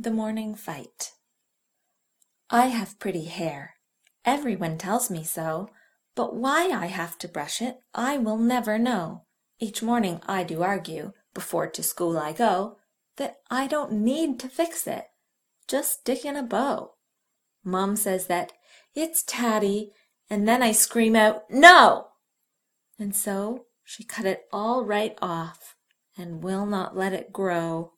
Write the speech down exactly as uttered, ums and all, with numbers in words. The Morning Fight. I have pretty hair. Everyone tells me so, but why I have to brush it, I will never know. Each morning I do argue, before to school I go, that I don't need to fix it, just stick in a bow. Mom says that it's tatty, and then I scream out, "No!" And so she cut it all right off, and will not let it grow.